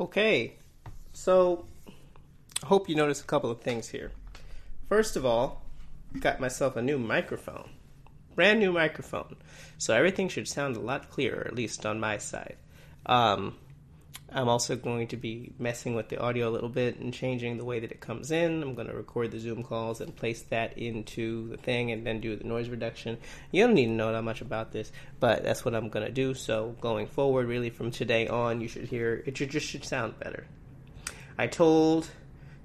Okay, so I hope you notice a couple of things here. First of all, I got myself a new microphone. Brand new microphone. So everything should sound a lot clearer, at least on my side. I'm also going to be messing with the audio a little bit and changing the way that it comes in. I'm going to record the Zoom calls and place that into the thing and then do the noise reduction. You don't need to know that much about this, but that's what I'm going to do. So going forward, really from today on, you should hear, it should, just should sound better. I told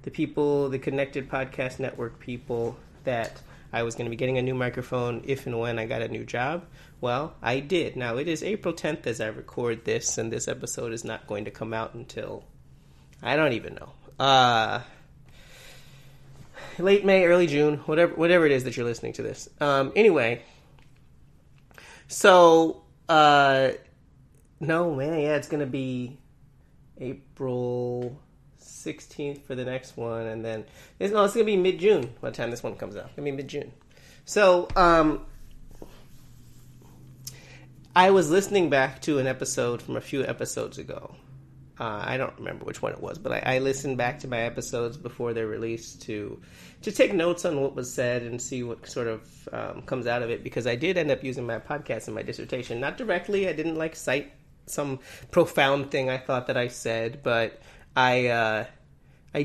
the people, the Connected Podcast Network people, that I was going to be getting a new microphone if and when I got a new job. Well, I did. Now, it is April 10th as I record this, and this episode is not going to come out until, I don't even know, late May, early June, whatever it is that you're listening to this. It's going to be April 16th for the next one, and then it's gonna be mid-June by the time this one comes out. It's gonna be mid-June. So I was listening back to an episode from a few episodes ago. I don't remember which one it was, but I listened back to my episodes before they're released to take notes on what was said and see what sort of comes out of it, because I did end up using my podcast in my dissertation. Not directly. I didn't cite some profound thing I thought that I said, but I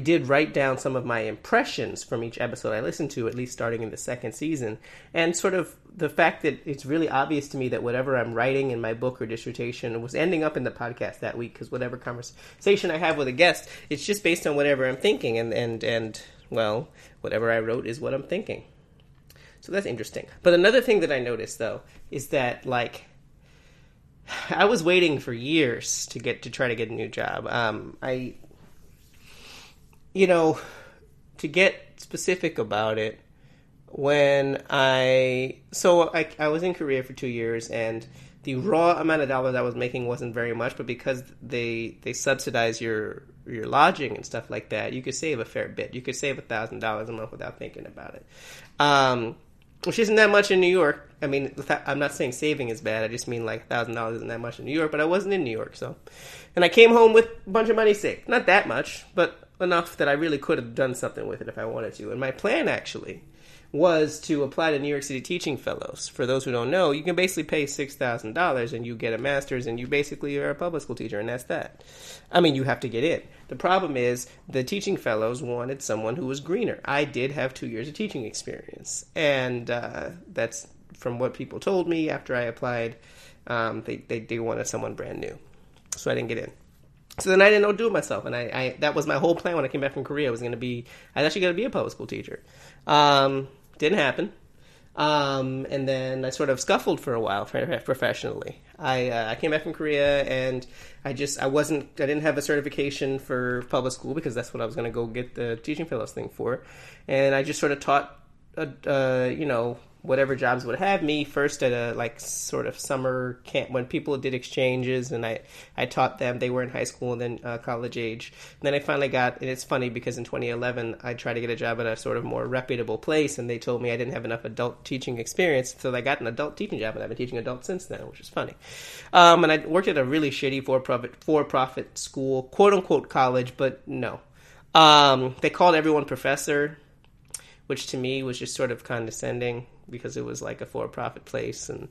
did write down some of my impressions from each episode I listened to, at least starting in the second season, and sort of the fact that it's really obvious to me that whatever I'm writing in my book or dissertation was ending up in the podcast that week, because whatever conversation I have with a guest, it's just based on whatever I'm thinking, and whatever I wrote is what I'm thinking. So that's interesting. But another thing that I noticed, though, is that, I was waiting for years to try to get a new job. To get specific about it, I was in Korea for 2 years, and the raw amount of dollars I was making wasn't very much, but because they subsidize your lodging and stuff like that, you could save a fair bit. You could save $1,000 a month without thinking about it. Which isn't that much in New York. I mean, I'm not saying saving is bad. I just mean $1,000 isn't that much in New York, but I wasn't in New York, so. And I came home with a bunch of money saved. Not that much, but enough that I really could have done something with it if I wanted to. And my plan, actually, was to apply to New York City Teaching Fellows. For those who don't know, you can basically pay $6,000 and you get a master's and you basically are a public school teacher, and that's that. I mean, you have to get in. The problem is the Teaching Fellows wanted someone who was greener. I did have 2 years of teaching experience, and that's from what people told me after I applied. They wanted someone brand new, so I didn't get in. So then I didn't know what to do with myself, and I that was my whole plan when I came back from Korea. I was actually going to be a public school teacher. Didn't happen. And then I sort of scuffled for a while professionally. I came back from Korea, and I didn't have a certification for public school because that's what I was going to go get the Teaching Fellows thing for. And I just sort of taught, whatever jobs would have me, first at a sort of summer camp when people did exchanges, and I taught them. They were in high school and then college age. And then I finally got, and it's funny because in 2011 I tried to get a job at a sort of more reputable place, and they told me I didn't have enough adult teaching experience, so I got an adult teaching job, and I've been teaching adults since then, which is funny. And I worked at a really shitty for-profit school, quote-unquote college, but no. They called everyone professor, which to me was just sort of condescending, because it was a for-profit place. And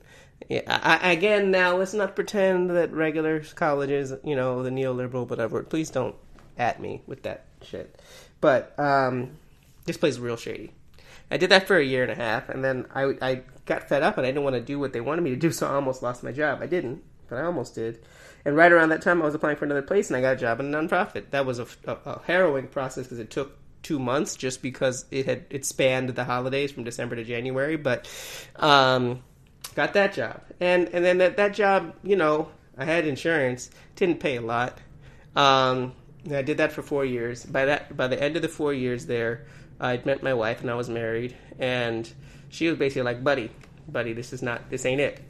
yeah, now let's not pretend that regular colleges, the neoliberal, whatever. Please don't at me with that shit. But this place is real shady. I did that for a year and a half, and then I got fed up, and I didn't want to do what they wanted me to do, so I almost lost my job. I didn't, but I almost did. And right around that time, I was applying for another place, and I got a job in a nonprofit. That was a harrowing process, because it took 2 months, just because it spanned the holidays from December to January, but got that job, and then that job, I had insurance, didn't pay a lot. I did that for 4 years. By the end of the 4 years there, I'd met my wife and I was married, and she was basically like, buddy, this ain't it.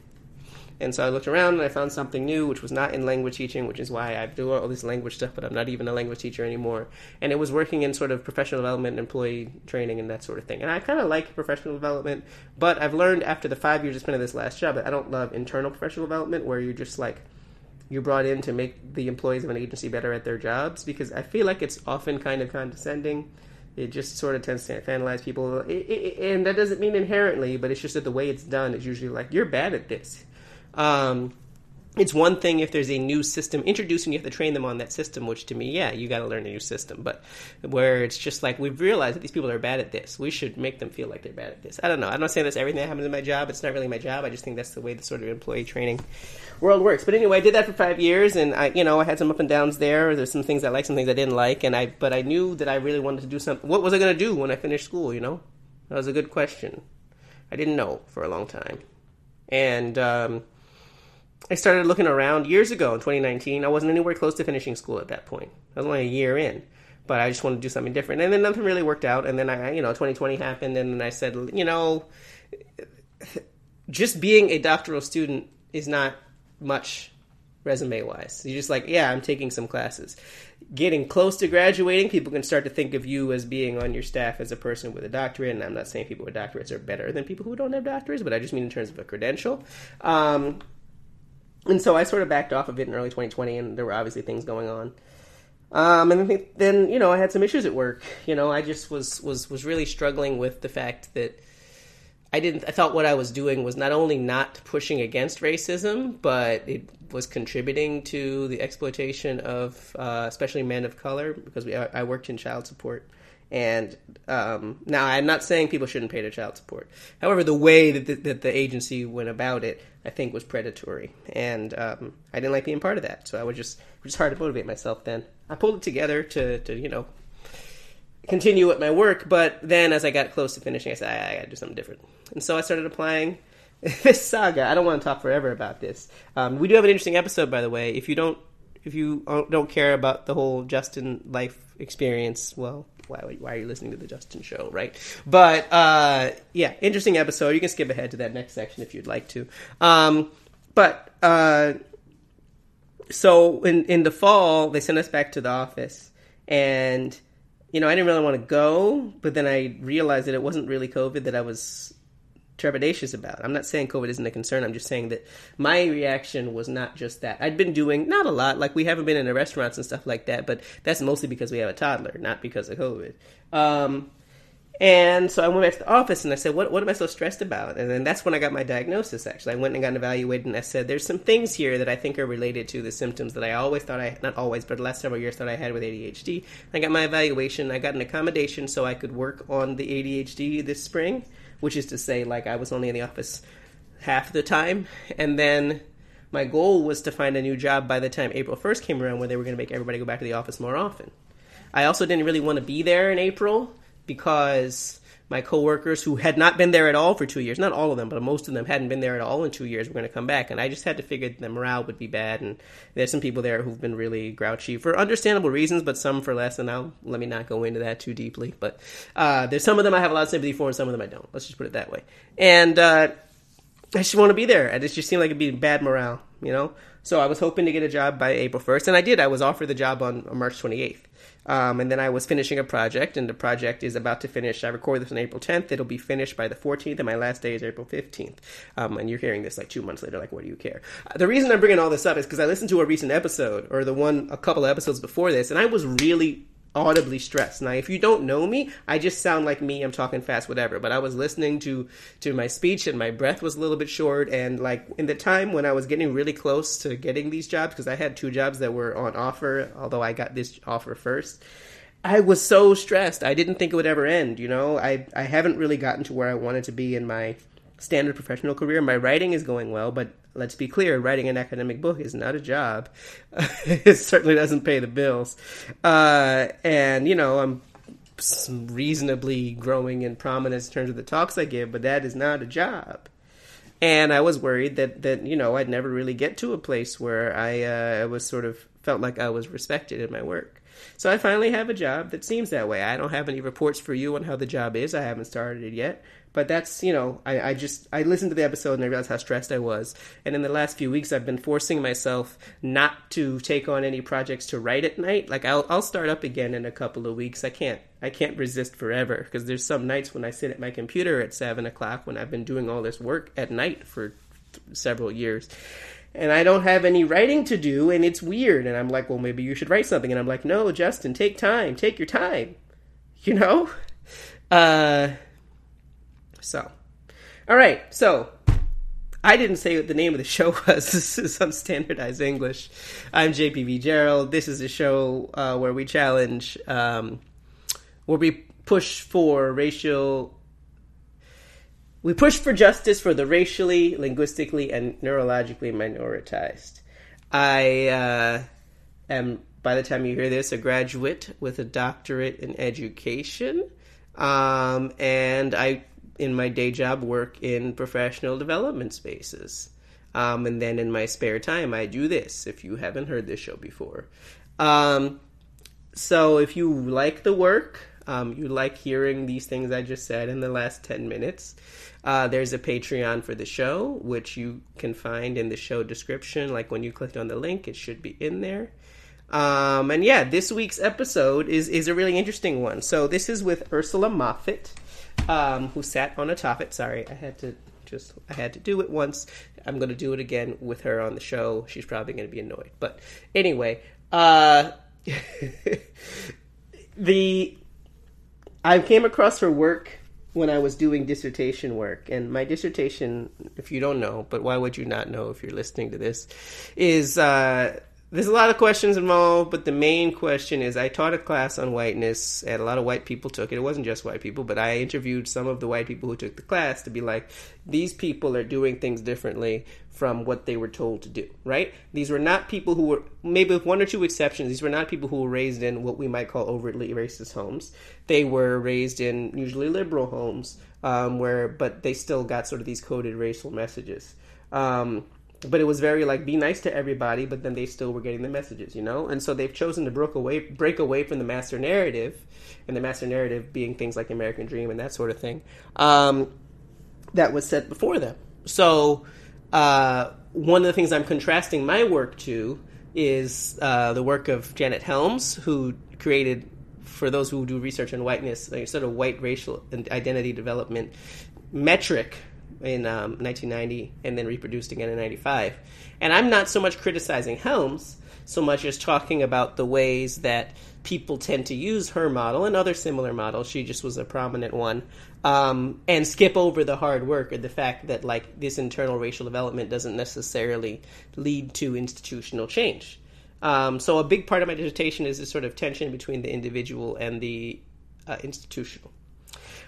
And so I looked around and I found something new, which was not in language teaching, which is why I do all this language stuff, but I'm not even a language teacher anymore. And it was working in sort of professional development, employee training, and that sort of thing. And I kind of like professional development, but I've learned after the 5 years I spent in this last job that I don't love internal professional development, where you're just you're brought in to make the employees of an agency better at their jobs, because I feel like it's often kind of condescending. It just sort of tends to analyze people. And that doesn't mean inherently, but it's just that the way it's done is usually like, you're bad at this. It's one thing if there's a new system introduced and you have to train them on that system, which to me, yeah, you got to learn a new system. But where it's just like, we've realized that these people are bad at this. We should make them feel like they're bad at this. I don't know. I'm not saying that's everything that happens in my job. It's not really my job. I just think that's the way the sort of employee training world works. But anyway, I did that for 5 years, and I had some up and downs there. There's some things I liked, some things I didn't like, but I knew that I really wanted to do something. What was I going to do when I finished school, you know? That was a good question. I didn't know for a long time. And I started looking around years ago in 2019. I wasn't anywhere close to finishing school at that point. I was only a year in, but I just wanted to do something different. And then nothing really worked out. And then 2020 happened, and I said, just being a doctoral student is not much resume-wise. You're just like, yeah, I'm taking some classes. Getting close to graduating, people can start to think of you as being on your staff as a person with a doctorate, and I'm not saying people with doctorates are better than people who don't have doctorates, but I just mean in terms of a credential. And so I sort of backed off of it in early 2020, and there were obviously things going on. And then, I had some issues at work. I just was really struggling with the fact that I thought what I was doing was not only not pushing against racism, but it was contributing to the exploitation of especially men of color, because I worked in child support. And now I'm not saying people shouldn't pay their child support. However, the way that the agency went about it, I think, was predatory. And I didn't like being part of that. So I was just hard to motivate myself then. I pulled it together to continue at my work. But then as I got close to finishing, I said, I got to do something different. And so I started applying. This saga, I don't want to talk forever about this. We do have an interesting episode, by the way. If you don't care about the whole Justin life experience, well, why are you listening to The Justin Show, right? But, yeah, interesting episode. You can skip ahead to that next section if you'd like to. So in the fall, they sent us back to the office. And, I didn't really want to go, but then I realized that it wasn't really COVID that I was trepidatious about. I'm not saying COVID isn't a concern. I'm just saying that my reaction was not just that. I'd been doing not a lot, like we haven't been in the restaurants and stuff like that, but that's mostly because we have a toddler, not because of COVID. And so I went back to the office and I said, what am I so stressed about? And then that's when I got my diagnosis, actually. I went and got evaluated and I said, there's some things here that I think are related to the symptoms that I always thought not always, but the last several years thought I had with ADHD. And I got my evaluation. I got an accommodation so I could work on the ADHD this spring, which is to say, like, I was only in the office half the time. And then my goal was to find a new job by the time April 1st came around, where they were going to make everybody go back to the office more often. I also didn't really want to be there in April, because my coworkers who had not been there at all for 2 years, not all of them, but most of them hadn't been there at all in 2 years, were going to come back. And I just had to figure the morale would be bad. And there's some people there who've been really grouchy for understandable reasons, but some for less. And let me not go into that too deeply. But there's some of them I have a lot of sympathy for and some of them I don't. Let's just put it that way. And I just want to be there. It just seemed like it'd be bad morale, So I was hoping to get a job by April 1st. And I did. I was offered the job on March 28th. And then I was finishing a project, and the project is about to finish. I recorded this on April 10th. It'll be finished by the 14th, and my last day is April 15th. And you're hearing this like 2 months later, like, what do you care? The reason I'm bringing all this up is because I listened to a recent episode, or a couple of episodes before this, and I was really audibly stressed. Now, if you don't know me, I just sound like me. I'm talking fast, whatever. But I was listening to my speech, and my breath was a little bit short. And like in the time when I was getting really close to getting these jobs, because I had 2 jobs that were on offer, although I got this offer first, I was so stressed. I didn't think it would ever end. I haven't really gotten to where I wanted to be in my standard professional career. My writing is going well, but let's be clear, writing an academic book is not a job. It certainly doesn't pay the bills. And I'm reasonably growing in prominence in terms of the talks I give, but that is not a job. And I was worried that I'd never really get to a place where I was sort of felt like I was respected in my work. So I finally have a job that seems that way. I don't have any reports for you on how the job is. I haven't started it yet. But that's, I listened to the episode and I realized how stressed I was. And in the last few weeks, I've been forcing myself not to take on any projects to write at night. Like, I'll start up again in a couple of weeks. I can't resist forever, because there's some nights when I sit at my computer at 7 o'clock when I've been doing all this work at night for several years. and I don't have any writing to do, and it's weird. And I'm like, well, maybe you should write something. And I'm like, no, Justin, take your time, you know? All right. So I didn't say what the name of the show was. This is Unstandardized English. I'm JPB Gerald. This is a show where we challenge, we push for justice for the racially, linguistically, and neurologically minoritized. I am, by the time you hear this, a graduate with a doctorate in education. And I, in my day job, work in professional development spaces. And then in my spare time, I do this, if you haven't heard this show before. So if you like the work, you like hearing these things I just said in the last 10 minutes, there's a Patreon for the show, which you can find in the show description. Like when you clicked on the link, it should be in there. And yeah, this week's episode is a really interesting one. So this is with Ursula Moffitt, who sat on a topic. Sorry, I had to do it once. I'm going to do it again with her on the show. She's probably going to be annoyed. But anyway, I came across her work when I was doing dissertation work. And my dissertation, if you don't know, but why would you not know if you're listening to this, is there's a lot of questions involved, but the main question is I taught a class on whiteness, and a lot of white people took it. It wasn't just white people, but I interviewed some of the white people who took the class to be like, these people are doing things differently from what they were told to do, right? These were not people who were, maybe with one or two exceptions, these were not people who were raised in what we might call overtly racist homes. They were raised in usually liberal homes, but they still got sort of these coded racial messages. But it was very like, be nice to everybody, but then they still were getting the messages, you know? And so they've chosen to break away from the master narrative, and the master narrative being things like the American Dream and that sort of thing, that was set before them. So one of the things I'm contrasting my work to is the work of Janet Helms, who created, for those who do research on whiteness, a sort of white racial identity development metric in 1990, and then reproduced again in 95. And I'm not so much criticizing Helms, so much as talking about the ways that people tend to use her model and other similar models. She just was a prominent one, and skip over the hard work and the fact that like this internal racial development doesn't necessarily lead to institutional change. So a big part of my dissertation is this sort of tension between the individual and the institutional.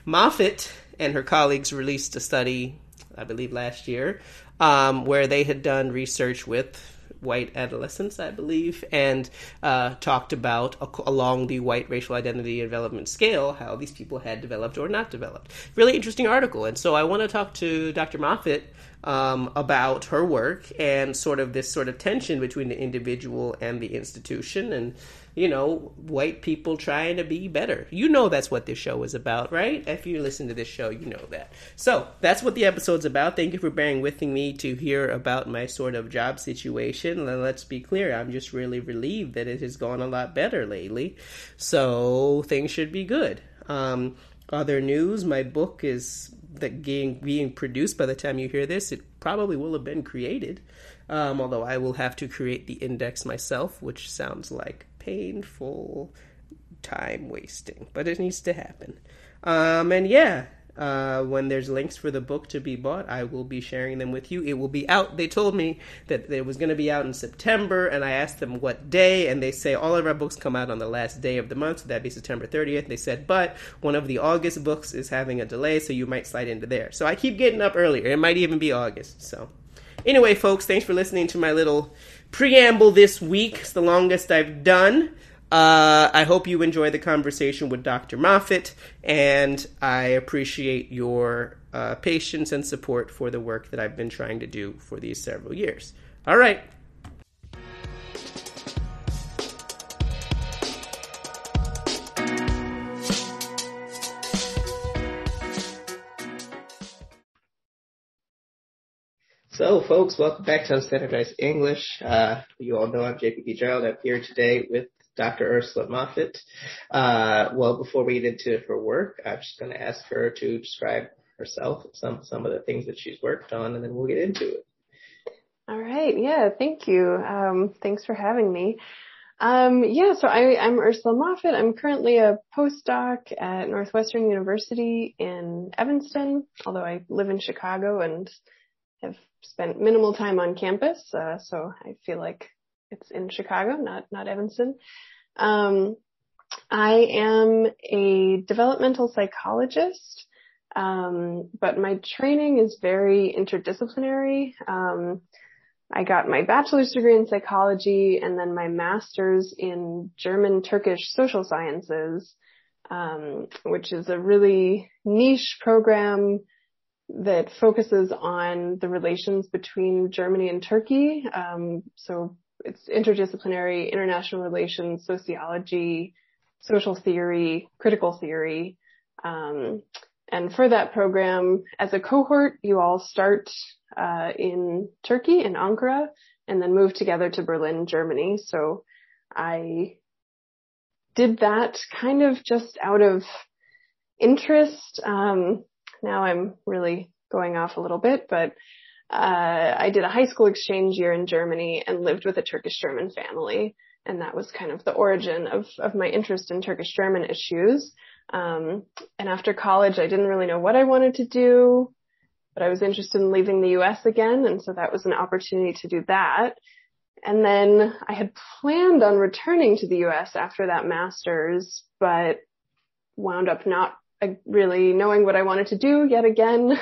Moffitt and her colleagues released a study, I believe last year, where they had done research with white adolescents, I believe, and talked about along the white racial identity development scale, how these people had developed or not developed. Really interesting article. And so I want to talk to Dr. Moffitt about her work and sort of this sort of tension between the individual and the institution and, you know, white people trying to be better. You know that's what this show is about, right? If you listen to this show, you know that. So that's what the episode's about. Thank you for bearing with me to hear about my sort of job situation. And let's be clear, I'm just really relieved that it has gone a lot better lately. So things should be good. Other news, my book is being produced by the time you hear this. It probably will have been created, although I will have to create the index myself, which sounds like painful time wasting, but it needs to happen. When there's links for the book to be bought, I will be sharing them with you. It will be out. They told me that it was going to be out in September, and I asked them what day, and they say all of our books come out on the last day of the month, so that'd be September 30th. They said, but one of the August books is having a delay, so you might slide into there. So I keep getting up earlier. It might even be August. So anyway, folks, thanks for listening to my little preamble this week. It's the longest I've done. I hope you enjoy the conversation with Dr. Moffitt, and I appreciate your patience and support for the work that I've been trying to do for these several years. All right. So, folks, welcome back to Unstandardized English. You all know I'm JPB Gerald. I'm here today with Dr. Ursula Moffitt. Before we get into her work, I'm just going to ask her to describe herself, some of the things that she's worked on, and then we'll get into it. All right. right. Yeah. Thank you. Thanks for having me. So I'm Ursula Moffitt. I'm currently a postdoc at Northwestern University in Evanston, although I live in Chicago and have spent minimal time on campus. So I feel like it's in Chicago, not Evanston. I am a developmental psychologist, but my training is very interdisciplinary. I got my bachelor's degree in psychology and then my master's in German-Turkish social sciences, which is a really niche program that focuses on the relations between Germany and Turkey. So it's interdisciplinary, international relations, sociology, social theory, critical theory. And for that program, as a cohort, you all start in Turkey, in Ankara, and then move together to Berlin, Germany. So I did that kind of just out of interest. Now I'm really going off a little bit, but I did a high school exchange year in Germany and lived with a Turkish-German family. And that was kind of the origin of my interest in Turkish-German issues. And after college, I didn't really know what I wanted to do, but I was interested in leaving the U.S. again. And so that was an opportunity to do that. And then I had planned on returning to the U.S. after that master's, but wound up not really knowing what I wanted to do yet again.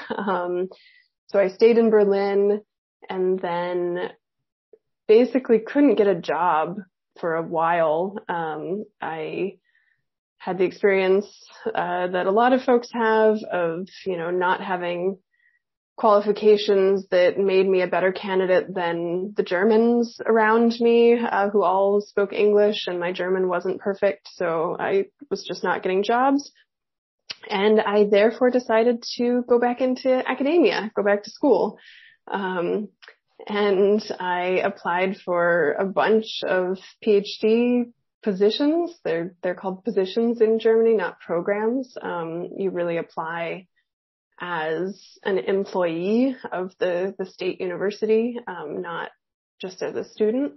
So I stayed in Berlin and then basically couldn't get a job for a while. I had the experience that a lot of folks have of, not having qualifications that made me a better candidate than the Germans around me who all spoke English, and my German wasn't perfect. So I was just not getting jobs. And I therefore decided to go back into academia, go back to school. And I applied for a bunch of PhD positions. They're called positions in Germany, not programs. You really apply as an employee of the state university, not just as a student.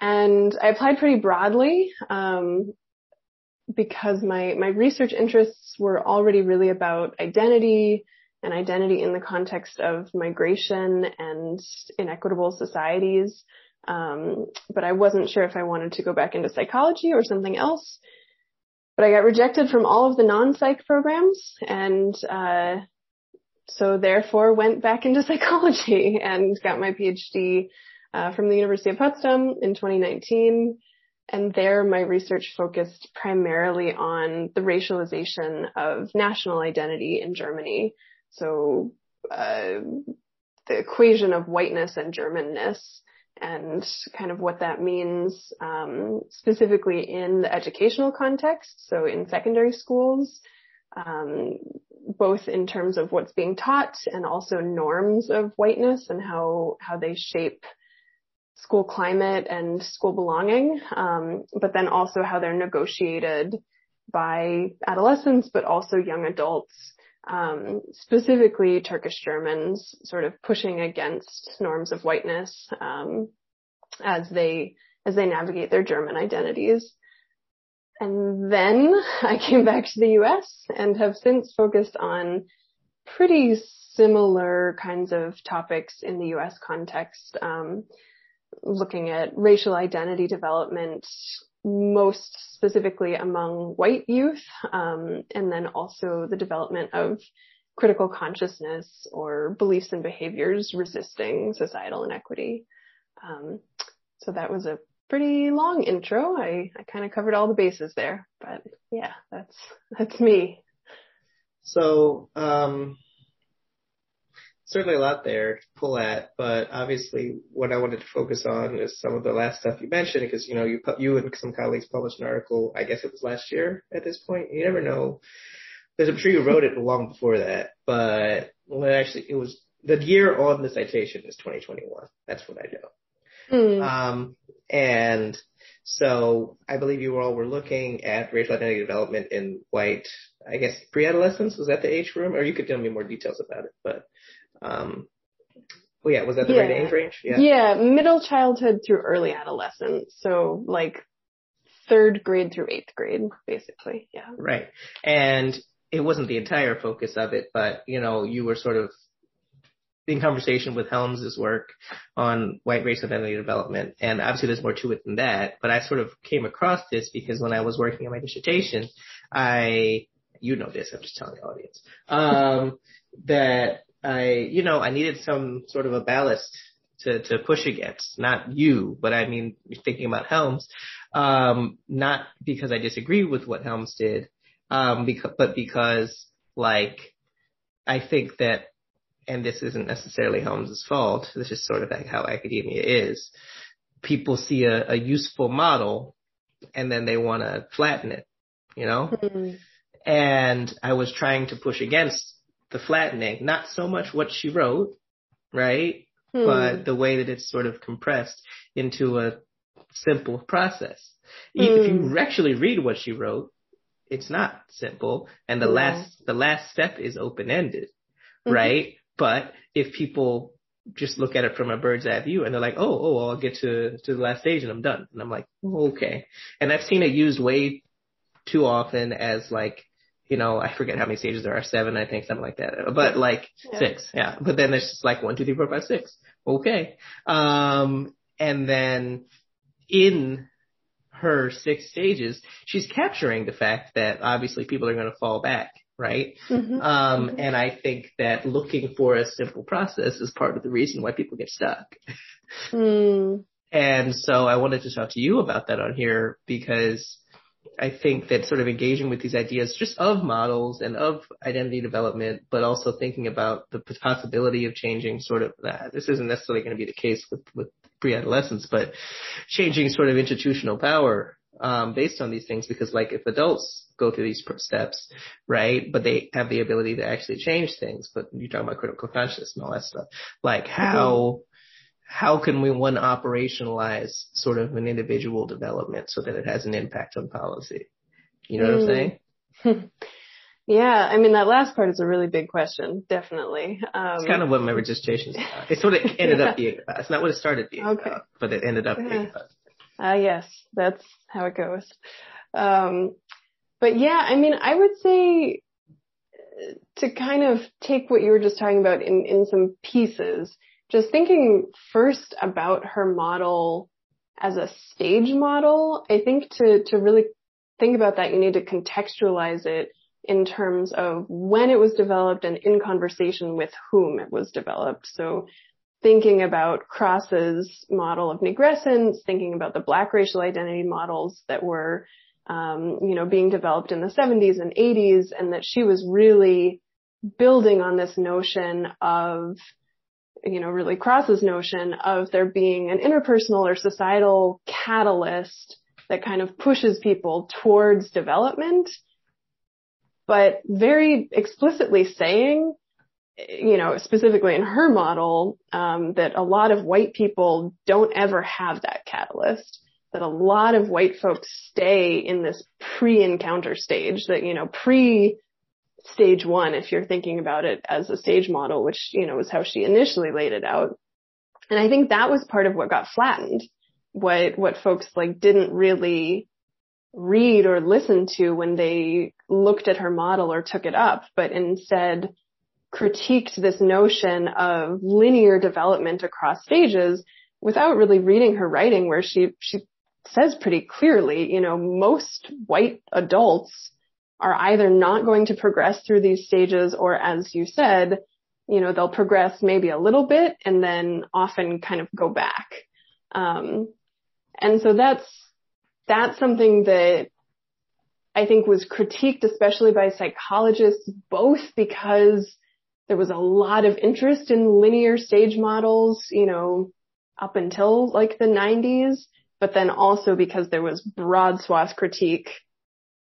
And I applied pretty broadly, because my research interests were already really about identity and identity in the context of migration and inequitable societies. But I wasn't sure if I wanted to go back into psychology or something else. But I got rejected from all of the non-psych programs, and so therefore went back into psychology and got my PhD from the University of Potsdam in 2019. And there my research focused primarily on the racialization of national identity in Germany. So the equation of whiteness and Germanness, and kind of what that means specifically in the educational context, so in secondary schools, both in terms of what's being taught and also norms of whiteness and how they shape school climate and school belonging, but then also how they're negotiated by adolescents, but also young adults, specifically Turkish Germans sort of pushing against norms of whiteness, as they navigate their German identities. And then I came back to the U.S. and have since focused on pretty similar kinds of topics in the U.S. context, looking at racial identity development, most specifically among white youth, and then also the development of critical consciousness or beliefs and behaviors resisting societal inequity. So that was a pretty long intro. I kind of covered all the bases there, but yeah, that's me. So certainly a lot there to pull at, but obviously what I wanted to focus on is some of the last stuff you mentioned, because, you and some colleagues published an article, I guess it was last year at this point. You never know, because I'm sure you wrote it long before that, but it was the year on the citation is 2021. That's what I know. And so I believe you all were looking at racial identity development in white, I guess, pre-adolescence. Was that the age room? Or you could tell me more details about it, but Oh yeah, was that the right age range? Yeah. Yeah, middle childhood through early adolescence. So like 3rd grade through 8th grade, basically. Yeah. Right. And it wasn't the entire focus of it, but you know, you were sort of in conversation with Helms's work on white race identity development. And obviously there's more to it than that, but I sort of came across this because when I was working on my dissertation, you know this, I'm just telling the audience, that I needed some sort of a ballast to push against, not you, but I mean, thinking about Helms, not because I disagree with what Helms did, but because like, I think that, and this isn't necessarily Helms's fault, this is sort of like how academia is, people see a useful model and then they want to flatten it, you know? Mm-hmm. And I was trying to push against the flattening, not so much what she wrote, right? Hmm. But the way that it's sort of compressed into a simple process. Hmm. If you actually read what she wrote, it's not simple. And the last step is open-ended, right? Mm-hmm. But if people just look at it from a bird's eye view and they're like, oh, well, I'll get to the last stage and I'm done. And I'm like, okay. And I've seen it used way too often as like, you know, I forget how many stages there are, 7, I think, something like that. But like 6, yeah. But then there's just like 1, 2, 3, 4, 5, 6. Okay. And then in her 6 stages, she's capturing the fact that obviously people are going to fall back, right? Mm-hmm. And I think that looking for a simple process is part of the reason why people get stuck. Mm. And so I wanted to talk to you about that on here because I think that sort of engaging with these ideas just of models and of identity development, but also thinking about the possibility of changing sort of that. This isn't necessarily going to be the case with pre-adolescence, but changing sort of institutional power based on these things, because like if adults go through these steps, right, but they have the ability to actually change things, but you're talking about critical consciousness and all that stuff, like how can one operationalize sort of an individual development so that it has an impact on policy? You know what I'm saying? Yeah. I mean, that last part is a really big question. Definitely. It's kind of what my registration is about. It's what it ended up being about. It's not what it started being about, but it ended up being about. Yes. That's how it goes. But yeah, I mean, I would say to kind of take what you were just talking about in some pieces, just thinking first about her model as a stage model, I think to really think about that, you need to contextualize it in terms of when it was developed and in conversation with whom it was developed. So thinking about Cross's model of negrescence, thinking about the Black racial identity models that were, being developed in the 70s and 80s, and that she was really building on this notion of, you know, really Cross's notion of there being an interpersonal or societal catalyst that kind of pushes people towards development, but very explicitly saying, you know, specifically in her model, that a lot of white people don't ever have that catalyst, that a lot of white folks stay in this pre-encounter stage, that, you know, pre-stage 1, if you're thinking about it as a stage model, which, you know, was how she initially laid it out. And I think that was part of what got flattened, what folks like didn't really read or listen to when they looked at her model or took it up, but instead critiqued this notion of linear development across stages without really reading her writing, where she says pretty clearly, you know, most white adults are either not going to progress through these stages, or as you said, you know, they'll progress maybe a little bit and then often kind of go back. And so that's something that I think was critiqued, especially by psychologists, both because there was a lot of interest in linear stage models, you know, up until like the 90s, but then also because there was broad swath critique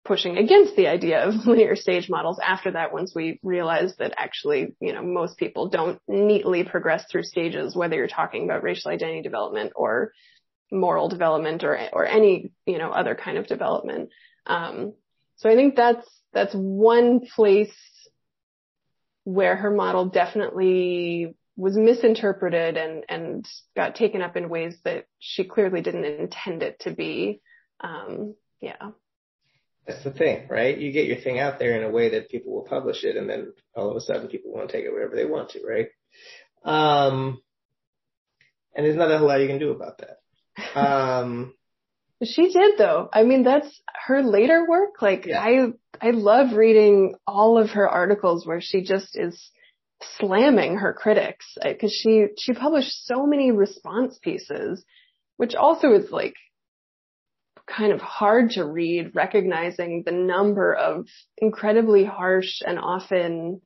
pushing against the idea of linear stage models after that, once we realized that actually, you know, most people don't neatly progress through stages, whether you're talking about racial identity development or moral development or any, you know, other kind of development. So I think that's one place where her model definitely was misinterpreted and got taken up in ways that she clearly didn't intend it to be. Yeah. That's the thing, right? You get your thing out there in a way that people will publish it, and then all of a sudden people want to take it wherever they want to, right? And there's not a whole lot you can do about that. She did, though. I mean, that's her later work. Like, yeah. I love reading all of her articles where she just is slamming her critics, because she published so many response pieces, which also is like kind of hard to read, recognizing the number of incredibly harsh and often,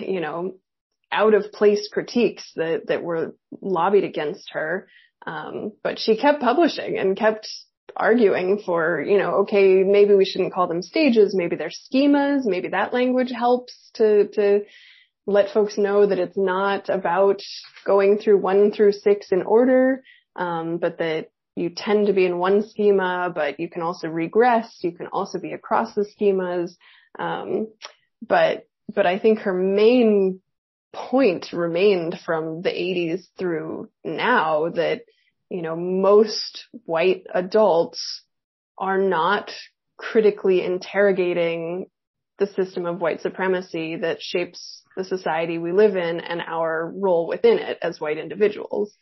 you know, out of place critiques that were lobbied against her. But she kept publishing and kept arguing for, you know, okay, maybe we shouldn't call them stages. Maybe they're schemas. Maybe that language helps to let folks know that it's not about going through 1 through 6 in order. But that you tend to be in one schema, but you can also regress. You can also be across the schemas. But I think her main point remained from the 80s through now that, you know, most white adults are not critically interrogating the system of white supremacy that shapes the society we live in and our role within it as white individuals.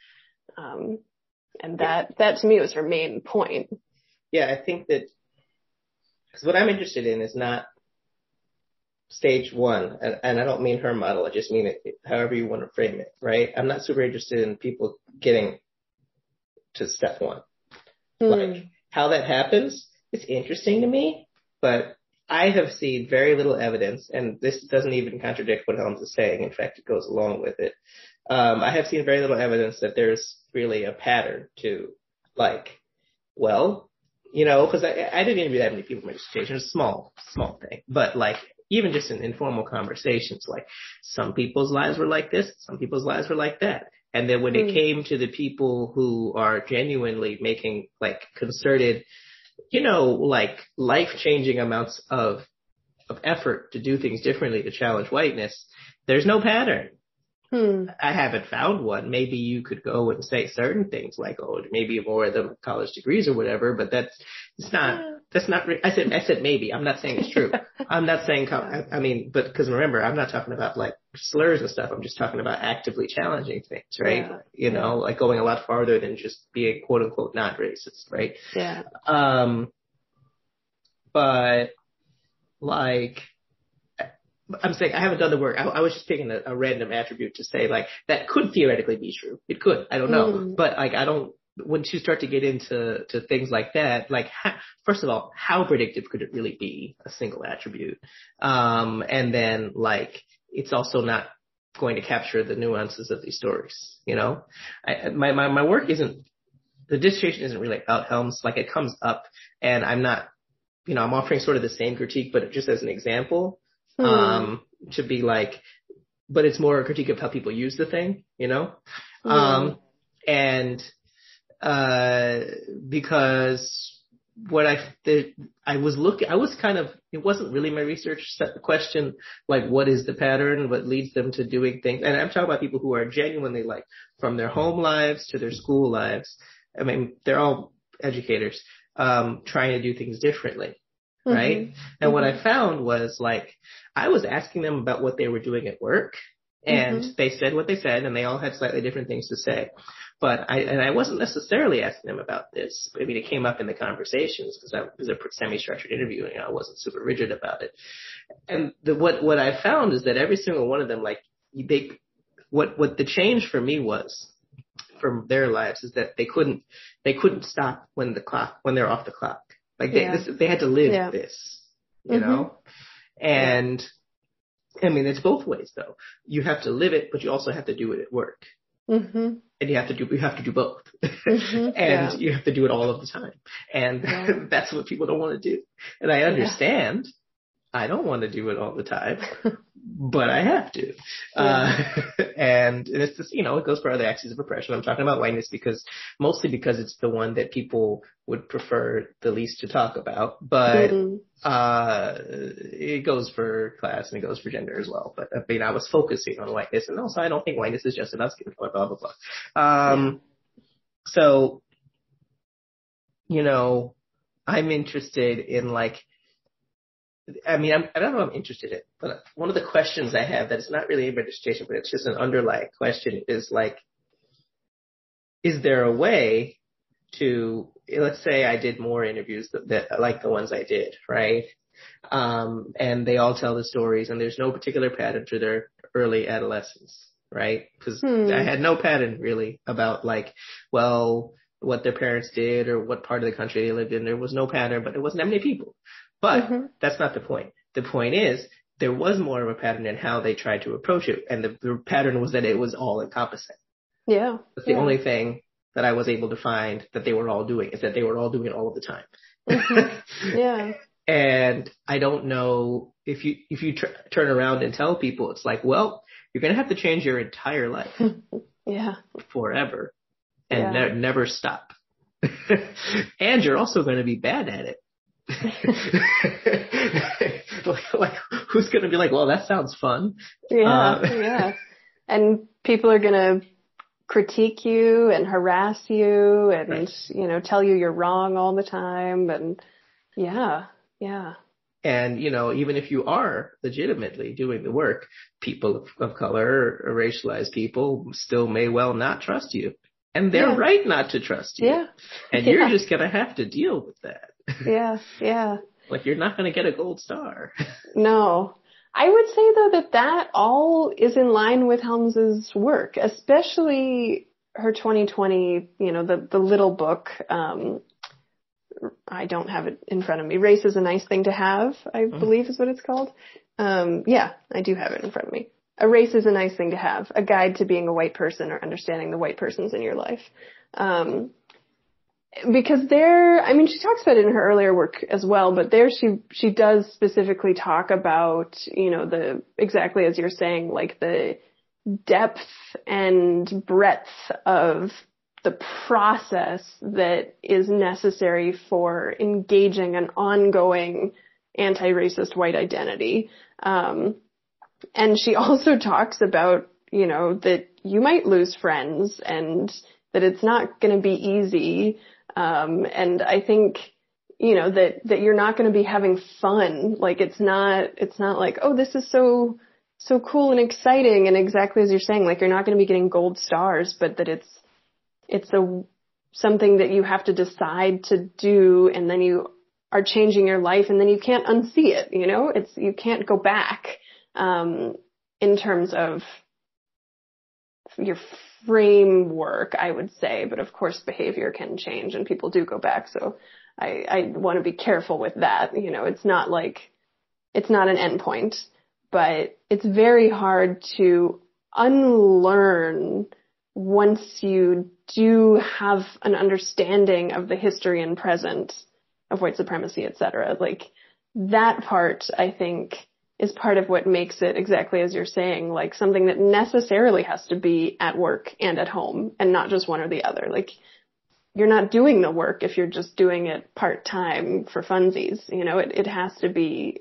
And that to me was her main point. Yeah, I think that, because what I'm interested in is not stage one, and I don't mean her model, I just mean it however you want to frame it, right? I'm not super interested in people getting to step one. Like, how that happens, it's interesting to me, but I have seen very little evidence, and this doesn't even contradict what Helms is saying. In fact, it goes along with it. I have seen very little evidence that there's really a pattern to, like, well, you know, because I didn't interview that many people in my dissertation. It's a small thing, but like, even just in informal conversations, like, some people's lives were like this, some people's lives were like that. And then when it came to the people who are genuinely making, like, concerted, you know, like, life-changing amounts of effort to do things differently, to challenge whiteness, there's no pattern. I haven't found one. Maybe you could go and say certain things like, oh, maybe more of them college degrees or whatever, but that's not, I said maybe. I'm not saying it's true. I'm not saying, I mean, but because remember, I'm not talking about like slurs and stuff. I'm just talking about actively challenging things, right? Yeah. You know, like going a lot farther than just being quote unquote not racist, right? Yeah. But like, I'm saying I haven't done the work. I was just picking a random attribute to say, like, that could theoretically be true. It could. I don't know. But, like, I don't – once you start to get into things like that, like, first of all, how predictive could it really be, a single attribute? And then, like, it's also not going to capture the nuances of these stories, you know? My work isn't – the dissertation isn't really about Helms. Like, it comes up, and I'm not – you know, I'm offering sort of the same critique, but just as an example – to be like, but it's more a critique of how people use the thing, you know? Because what it wasn't really my research question, like, what is the pattern? What leads them to doing things? And I'm talking about people who are genuinely, like, from their home lives to their school lives. I mean, they're all educators, trying to do things differently. Right? And what I found was, like, I was asking them about what they were doing at work, and they said what they said, and they all had slightly different things to say. But I wasn't necessarily asking them about this. I mean, it came up in the conversations because that was a semi-structured interview, and I wasn't super rigid about it. And what I found is that every single one of them, like, what the change for me was from their lives is that they couldn't stop when they're off the clock. Like, they had to live this, you know? And, I mean, it's both ways, though. You have to live it, but you also have to do it at work. And you have to do both. And you have to do it all of the time. And that's what people don't want to do. And I understand I don't want to do it all the time, but I have to. Yeah. And it's just, you know, it goes for other axes of oppression. I'm talking about whiteness because mostly because it's the one that people would prefer the least to talk about, but it goes for class and it goes for gender as well. But I mean, I was focusing on whiteness, and also I don't think whiteness is just about skin color, blah, blah, blah. So, you know, I'm interested in like, I mean, I don't know what I'm interested in, but one of the questions I have that it's not really a registration, but it's just an underlying question is like, is there a way to, let's say I did more interviews that like the ones I did, right? And they all tell the stories and there's no particular pattern to their early adolescence, right? Because I had no pattern really about like, well, what their parents did or what part of the country they lived in. There was no pattern, but it wasn't that many people. But that's not the point. The point is there was more of a pattern in how they tried to approach it. And the pattern was that it was all encompassing. Yeah. That's the only thing that I was able to find that they were all doing is that they were all doing it all of the time. Yeah. And I don't know if you turn around and tell people, it's like, well, you're going to have to change your entire life. Forever and never stop. And you're also going to be bad at it. like who's gonna be like, well, that sounds fun. Yeah. And people are gonna critique you and harass you and you know, tell you you're wrong all the time. And and you know, even if you are legitimately doing the work, people of color or racialized people still may well not trust you, and they're right not to trust you, and you're just gonna have to deal with that. Like, you're not going to get a gold star. No. I would say, though, that all is in line with Helms's work, especially her 2020, you know, the little book. I don't have it in front of me. Race is a Nice Thing to Have, I believe is what it's called. Yeah, I do have it in front of me. A Race is a Nice Thing to Have, a guide to being a white person or understanding the white persons in your life. Because there, I mean, she talks about it in her earlier work as well, but there she does specifically talk about, you know, the, exactly as you're saying, like the depth and breadth of the process that is necessary for engaging an ongoing anti-racist white identity. And she also talks about, you know, that you might lose friends and that it's not going to be easy. And I think, you know, that you're not going to be having fun. Like, it's not like, oh, this is so cool and exciting. And exactly as you're saying, like, you're not going to be getting gold stars, but that it's something that you have to decide to do. And then you are changing your life and then you can't unsee it. You know, you can't go back, in terms of your framework, I would say, but of course behavior can change and people do go back. So I want to be careful with that. You know, it's not an endpoint, but it's very hard to unlearn once you do have an understanding of the history and present of white supremacy, et cetera. Like, that part, I think, is part of what makes it, exactly as you're saying, like something that necessarily has to be at work and at home and not just one or the other. Like, you're not doing the work if you're just doing it part time for funsies. You know, it has to be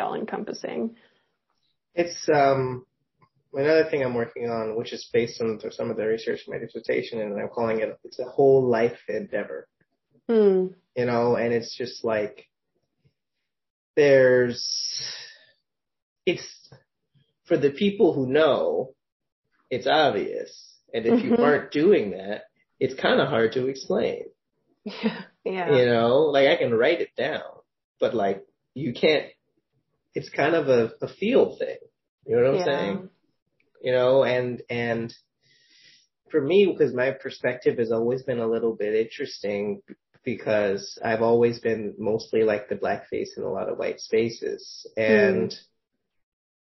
all encompassing. It's, another thing I'm working on, which is based on some of the research in my dissertation, and I'm calling it, it's a whole life endeavor, you know, and it's just like, it's for the people who know, it's obvious. And if you aren't doing that, it's kind of hard to explain. Yeah. You know, like, I can write it down, but like, you can't, it's kind of a feel thing. You know what I'm saying? You know, and for me, because my perspective has always been a little bit interesting, because I've always been mostly like the black face in a lot of white spaces. And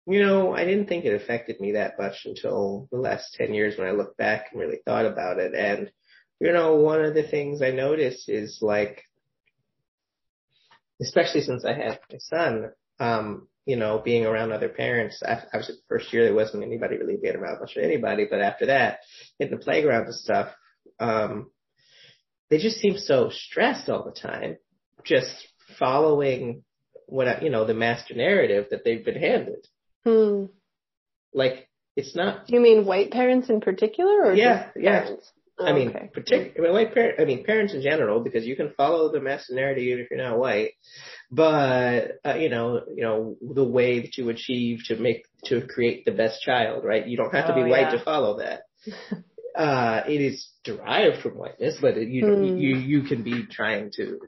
you know, I didn't think it affected me that much until the last 10 years when I look back and really thought about it. And, you know, one of the things I noticed is, like, especially since I had my son, you know, being around other parents. Obviously, the first year there wasn't anybody really being around much of anybody, but after that, hitting the playground and stuff, they just seem so stressed all the time, just following the master narrative that they've been handed. Like, it's not. Do you mean white parents in particular, or just parents? Parents in general, because you can follow the master narrative even if you're not white. But the way that you achieve to create the best child, right? You don't have to be white to follow that. It is derived from whiteness, but you can be trying to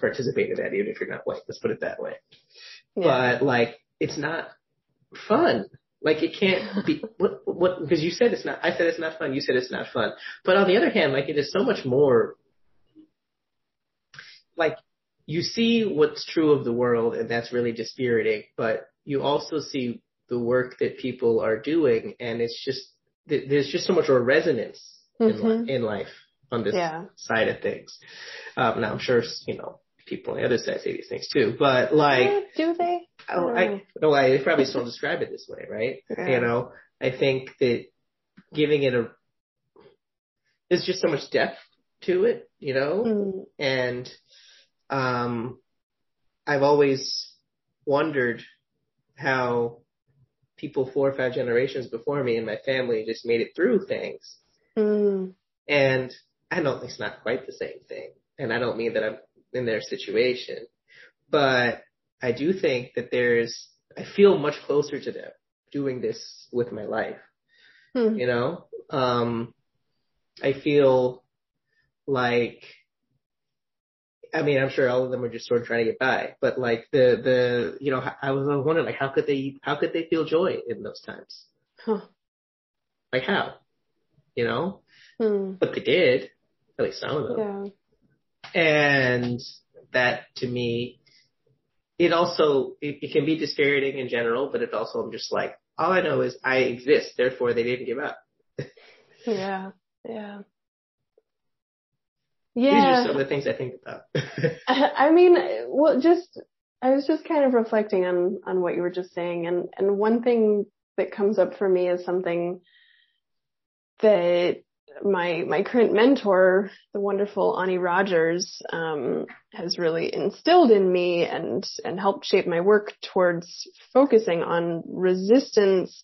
participate in that even if you're not white. Let's put it that way. Yeah. But it's not fun. It can't be what because you said it's not. I said it's not fun. You said it's not fun. But on the other hand, it is so much more. You see what's true of the world, and that's really dispiriting. But you also see the work that people are doing, and it's just. There's just so much more resonance in life on this side of things. Now I'm sure, people on the other side say these things too, but do they? They probably still describe it this way, right? Yeah. I think that giving it there's just so much depth to it, and I've always wondered how people 4 or 5 generations before me and my family just made it through things. And I don't think it's not quite the same thing. And I don't mean that I'm in their situation, but I do think that I feel much closer to them doing this with my life. I feel I'm sure all of them are just sort of trying to get by, but I was wondering, how could they feel joy in those times? Huh. How? But they did, at least some of them. Yeah. And that, to me, it also, it can be dispiriting in general, but it also, I'm just all I know is I exist, therefore they didn't give up. Yeah. Yeah. Yeah. These are some of the things I think about. I was just kind of reflecting on what you were just saying. And one thing that comes up for me is something that my current mentor, the wonderful Ani Rogers, has really instilled in me and helped shape my work towards focusing on resistance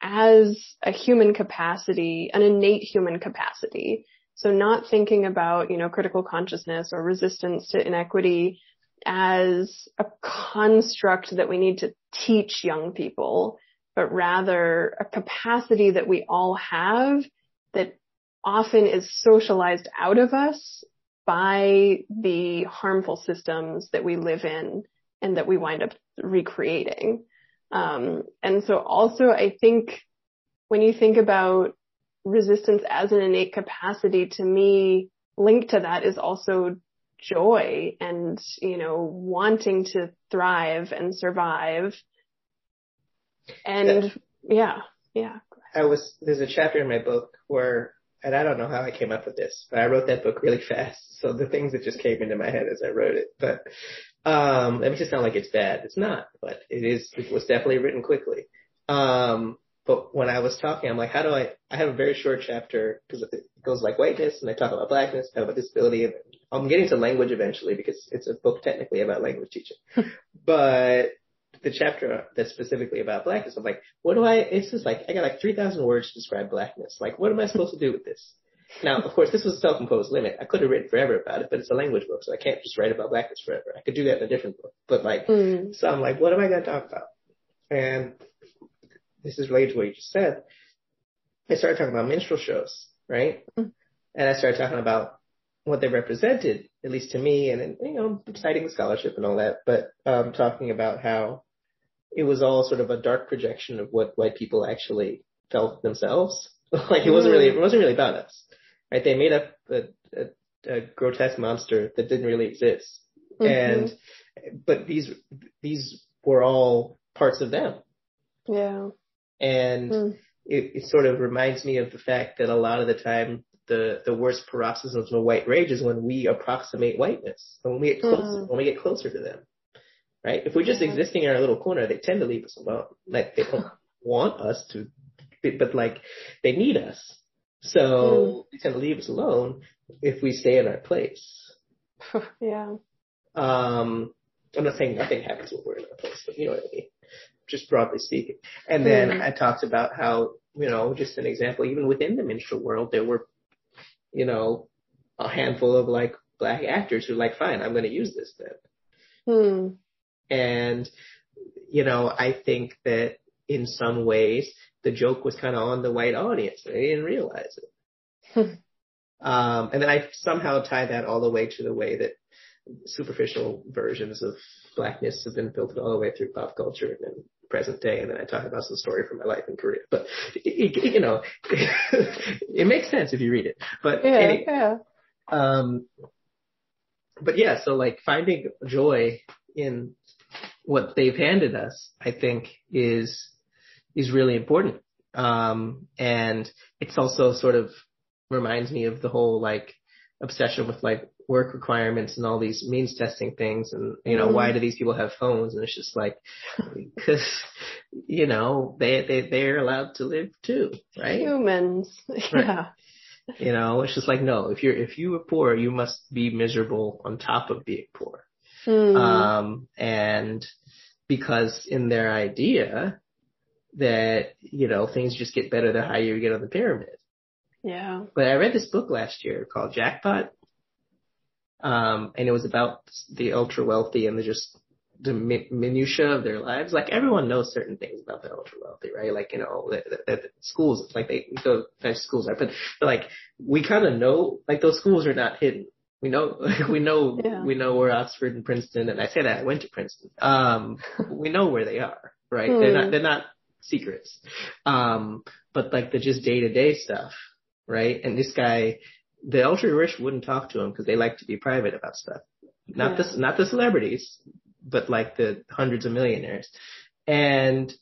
as a human capacity, an innate human capacity. So not thinking about, critical consciousness or resistance to inequity as a construct that we need to teach young people, but rather a capacity that we all have that often is socialized out of us by the harmful systems that we live in and that we wind up recreating. And so also I think when you think about resistance as an innate capacity, to me, linked to that is also joy and, wanting to thrive and survive. And there's a chapter in my book where, and I don't know how I came up with this, but I wrote that book really fast. So the things that just came into my head as I wrote it, but, it makes it sound like it's bad. It's not, but it was definitely written quickly. But when I was talking, I'm how do I have a very short chapter because it goes whiteness and I talk about blackness, talk about disability. And I'm getting to language eventually because it's a book technically about language teaching. But the chapter that's specifically about blackness, I'm I got 3,000 words to describe blackness. What am I supposed to do with this? Now, of course, this was a self-imposed limit. I could have written forever about it, but it's a language book, so I can't just write about blackness forever. I could do that in a different book. But so I'm what am I going to talk about? And this is related to what you just said. I started talking about minstrel shows, right? Mm-hmm. And I started talking about what they represented, at least to me, and citing the scholarship and all that, but talking about how it was all sort of a dark projection of what white people actually felt themselves. It wasn't really about us, right? They made up a grotesque monster that didn't really exist, but these were all parts of them. Yeah. And it sort of reminds me of the fact that a lot of the time the worst paroxysms of white rage is when we approximate whiteness, when we get closer to them, right? If we're just existing in our little corner, they tend to leave us alone. Like, they don't want us to, but like, they need us. So they tend to leave us alone if we stay in our place. Yeah. I'm not saying nothing happens when we're in our place, but you know what I mean? Just broadly speaking. And then I talked about how, you know, just an example, even within the minstrel world, there were, you know, a handful of like black actors who were like, fine, I'm going to use this then. And, you know, I think that in some ways the joke was kind of on the white audience. They didn't realize it. And then I somehow tie that all the way to the way that superficial versions of blackness have been filtered all the way through pop culture and then present day. And then I talk about some story from my life in Korea, but it, you know, it makes sense if you read it, but but yeah, so like finding joy in what they've handed us, I think is really important. And it's also sort of reminds me of the whole like obsession with like work requirements and all these means testing things, and you know, why do these people have phones? And it's just like, because you know, they're allowed to live too, right? Humans, yeah. Right. You know, it's just like, no, if you were poor, you must be miserable on top of being poor. And because in their idea that, you know, things just get better the higher you get on the pyramid. Yeah. But I read this book last year called Jackpot. And it was about the ultra wealthy and the minutiae of their lives. Like, everyone knows certain things about the ultra wealthy, right? Like, you know, the schools, like they go to schools, right? But like, we kind of know, like, those schools are not hidden. We know, like, we know where Oxford and Princeton, and I say that I went to Princeton. We know where they are, right? They're not secrets. But like the just day-to-day stuff, right? And this guy, the ultra rich wouldn't talk to him because they like to be private about stuff. Not the celebrities, but like the hundreds of millionaires. And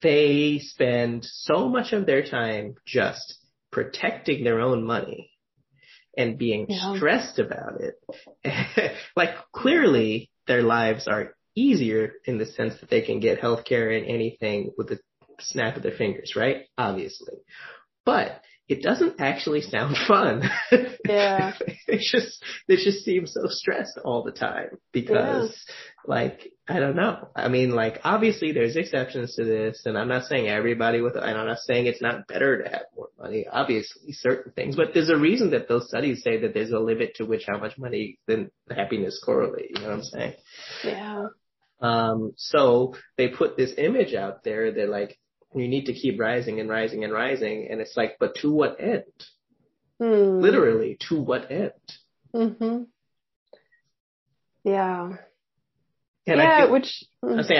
they spend so much of their time just protecting their own money and being stressed about it. Like, clearly their lives are easier in the sense that they can get healthcare and anything with the snap of their fingers, right? Obviously. But it doesn't actually sound fun. Yeah. It just seems so stressed all the time because like, I don't know. I mean, like, obviously there's exceptions to this, and I'm not saying everybody and I'm not saying it's not better to have more money, obviously certain things, but there's a reason that those studies say that there's a limit to which how much money then happiness correlate. You know what I'm saying? Yeah. So they put this image out there that like, you need to keep rising and rising and rising. And it's like, but to what end? Literally, to what end? Yeah. And I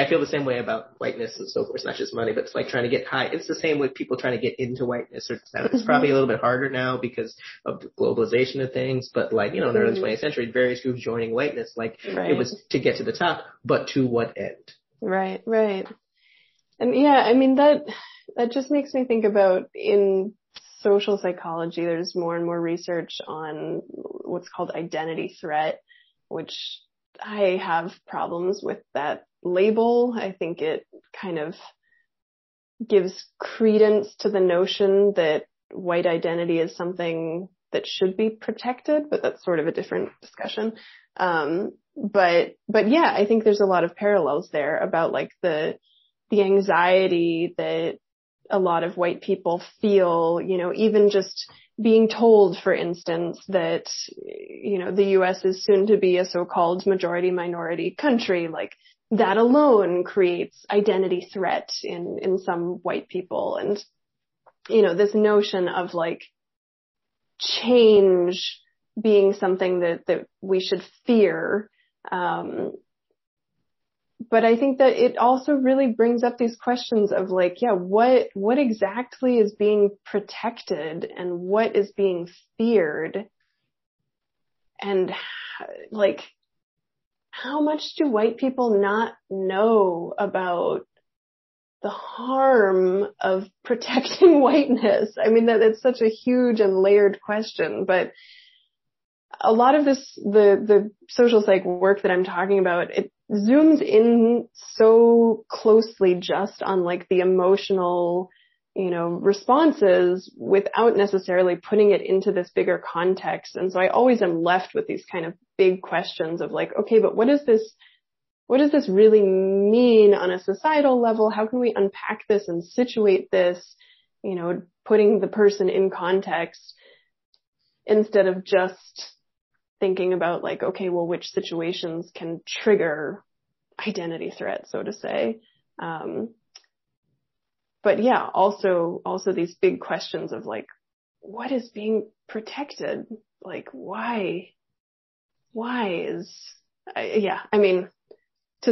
feel the same way about whiteness and so forth. It's not just money, but it's like trying to get high. It's the same with people trying to get into whiteness. Or it's probably a little bit harder now because of the globalization of things. But like, you know, in the early 20th century, various groups joining whiteness, like it was to get to the top, but to what end? Right, right. And yeah, I mean, that just makes me think about, in social psychology, there's more and more research on what's called identity threat, which I have problems with that label. I think it kind of gives credence to the notion that white identity is something that should be protected, but that's sort of a different discussion. But yeah, I think there's a lot of parallels there about like the anxiety that a lot of white people feel, you know, even just being told, for instance, that, you know, the U.S. is soon to be a so-called majority minority country, like that alone creates identity threat in some white people. And, you know, this notion of like change being something that we should fear, but I think that it also really brings up these questions of like, yeah, what exactly is being protected and what is being feared? And like, how much do white people not know about the harm of protecting whiteness? I mean, that's such a huge and layered question, but a lot of this, the social psych work that I'm talking about, zooms in so closely just on like the emotional, you know, responses without necessarily putting it into this bigger context. And so I always am left with these kind of big questions of like, okay, but what does this really mean on a societal level? How can we unpack this and situate this, you know, putting the person in context instead of just thinking about like, okay, well, which situations can trigger identity threat, so to say. But yeah, also these big questions of like, what is being protected? Like, why, to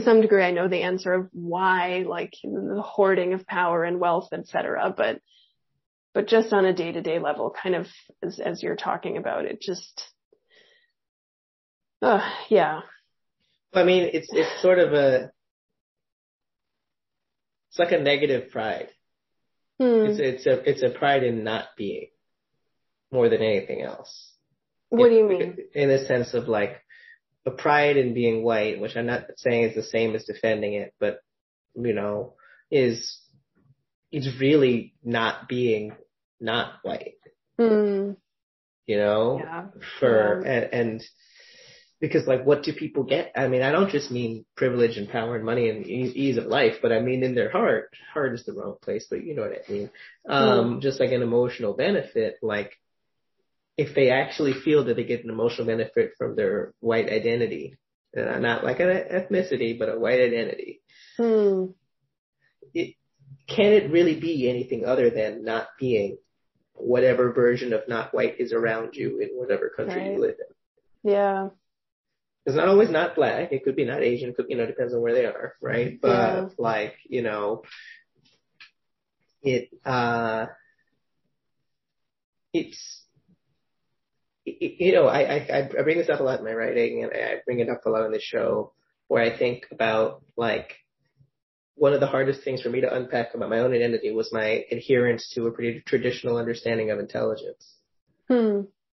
some degree, I know the answer of why, like the hoarding of power and wealth, et cetera. But just on a day-to-day level, kind of as you're talking about, it just, yeah. Well, I mean, it's sort of it's like a negative pride. It's a pride in not being, more than anything else. What do you mean? In a sense of like a pride in being white, which I'm not saying is the same as defending it, but you know, it's really not being not white. Mm. You know, yeah. And because like, what do people get? I mean, I don't just mean privilege and power and money and ease of life, but I mean in their heart is the wrong place, but you know what I mean. Just like an emotional benefit, like if they actually feel that they get an emotional benefit from their white identity, not like an ethnicity, but a white identity, can it really be anything other than not being whatever version of not white is around you in whatever country you live in? Yeah. It's not always not black. It could be not Asian. It could, you know, depends on where they are, right? But like, you know, I bring this up a lot in my writing, and I bring it up a lot on the show, where I think about like one of the hardest things for me to unpack about my own identity was my adherence to a pretty traditional understanding of intelligence.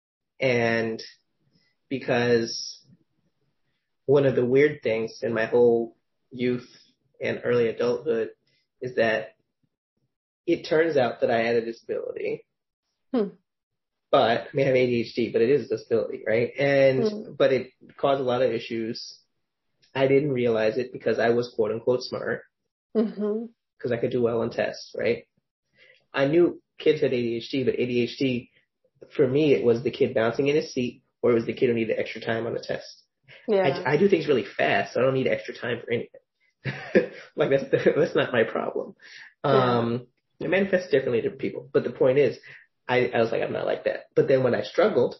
And because one of the weird things in my whole youth and early adulthood is that it turns out that I had a disability. But, I mean, I have ADHD, but it is a disability, right? And, but it caused a lot of issues. I didn't realize it because I was quote unquote smart, because I could do well on tests, right? I knew kids had ADHD, but ADHD, for me, it was the kid bouncing in his seat, or it was the kid who needed extra time on a test. Yeah. I do things really fast, so I don't need extra time for anything. Like that's not my problem. It manifests differently to people, but the point is, I was like, I'm not like that. But then when I struggled,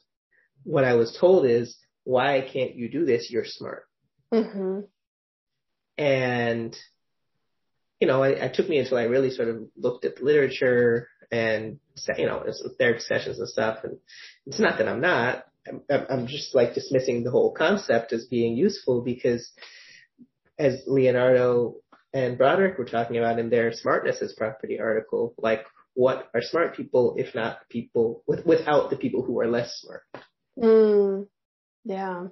what I was told is, why can't you do this? You're smart. And, you know, it took me until I really sort of looked at the literature and, you know, therapy sessions and stuff. And it's not that I'm not. I'm just like dismissing the whole concept as being useful, because as Leonardo and Broderick were talking about in their Smartness as Property article, like, what are smart people if not people without the people who are less smart? Yeah.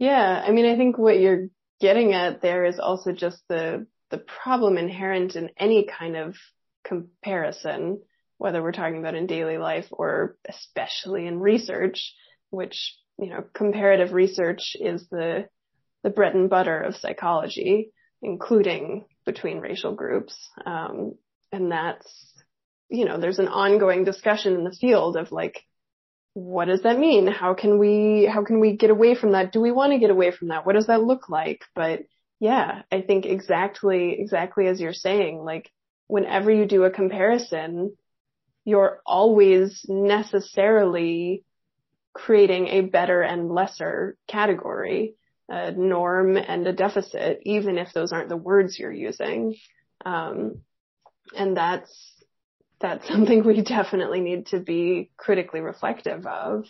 I mean, I think what you're getting at there is also just the problem inherent in any kind of comparison, whether we're talking about in daily life or especially in research, which, you know, comparative research is the bread and butter of psychology, including between racial groups. And that's, you know, there's an ongoing discussion in the field of like, what does that mean? How can we get away from that? Do we want to get away from that? What does that look like? But yeah, I think exactly as you're saying, like whenever you do a comparison, you're always necessarily creating a better and lesser category, a norm and a deficit, even if those aren't the words you're using. And that's something we definitely need to be critically reflective of.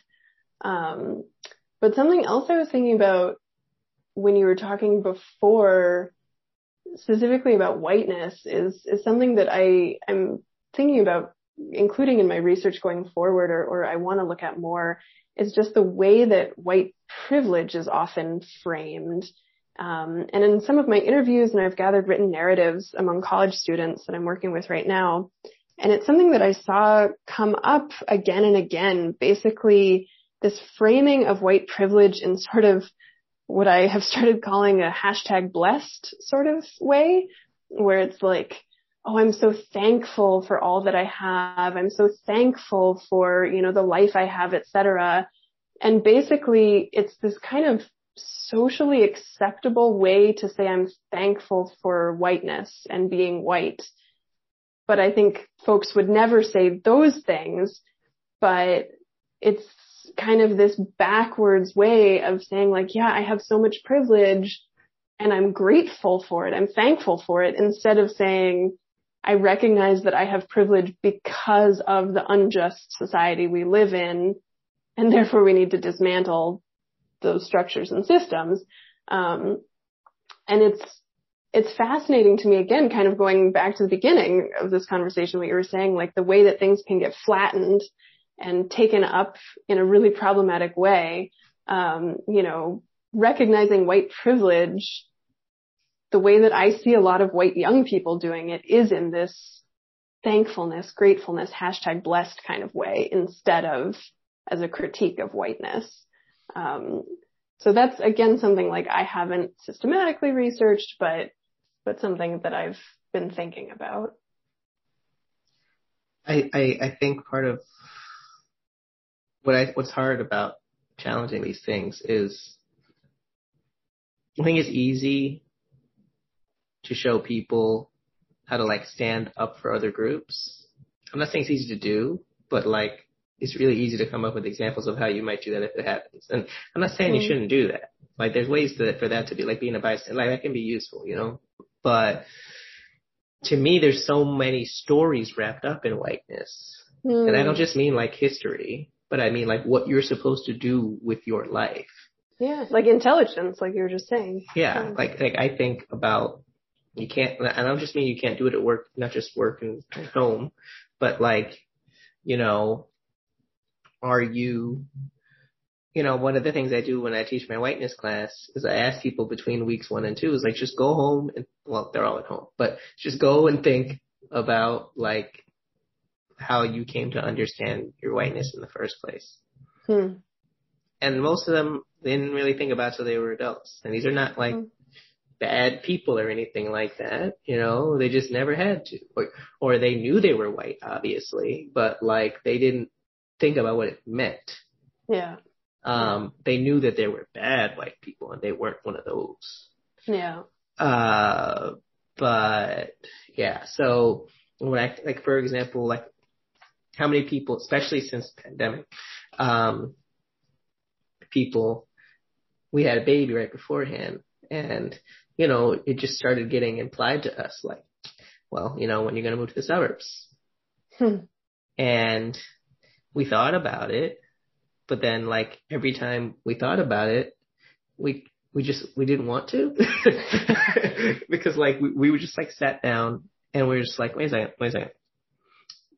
But something else I was thinking about when you were talking before, specifically about whiteness, is something that I'm thinking about including in my research going forward, or I want to look at more, is just the way that white privilege is often framed And in some of my interviews, and I've gathered written narratives among college students that I'm working with right now, and it's something that I saw come up again and again, basically this framing of white privilege in sort of what I have started calling a hashtag blessed sort of way, where it's like, oh, I'm so thankful for all that I have. I'm so thankful for, you know, the life I have, et cetera. And basically it's this kind of socially acceptable way to say I'm thankful for whiteness and being white. But I think folks would never say those things, but it's kind of this backwards way of saying like, yeah, I have so much privilege and I'm grateful for it. I'm thankful for it, instead of saying I recognize that I have privilege because of the unjust society we live in, and therefore we need to dismantle those structures and systems. And it's fascinating to me, again, kind of going back to the beginning of this conversation, what you were saying, like the way that things can get flattened and taken up in a really problematic way. You know, recognizing white privilege, the way that I see a lot of white young people doing it is in this thankfulness, gratefulness, hashtag blessed kind of way, instead of as a critique of whiteness. So that's, again, something like I haven't systematically researched, but something that I've been thinking about. I think part of what's hard about challenging these things is, I think it's easy to show people how to like stand up for other groups. I'm not saying it's easy to do, but like, it's really easy to come up with examples of how you might do that if it happens. And I'm not saying you shouldn't do that. Like, there's ways for that to be, like being a bystander, like that can be useful, you know? But to me, there's so many stories wrapped up in whiteness. Mm. And I don't just mean like history, but I mean like what you're supposed to do with your life. Yeah. Like intelligence, like you were just saying. Yeah. Like I think about, you can't, and I don't just mean you can't do it at work, not just work and at home, but like, you know, are you know, one of the things I do when I teach my whiteness class is I ask people between weeks 1 and 2 is like, just go home and, well, they're all at home, but just go and think about like how you came to understand your whiteness in the first place. Hmm. And most of them didn't really think about it till they were adults. And these are not like bad people or anything like that, you know, they just never had to, or they knew they were white, obviously, but like they didn't think about what it meant. Yeah. They knew that there were bad white people and they weren't one of those. Yeah. But yeah, so when I, like, for example, like how many people, especially since the pandemic, people, we had a baby right beforehand, and, you know, it just started getting implied to us like, well, you know, when you're going to move to the suburbs. Hmm. And we thought about it, but then like every time we thought about it, we didn't want to because like we were just like sat down and we were just like, wait a second.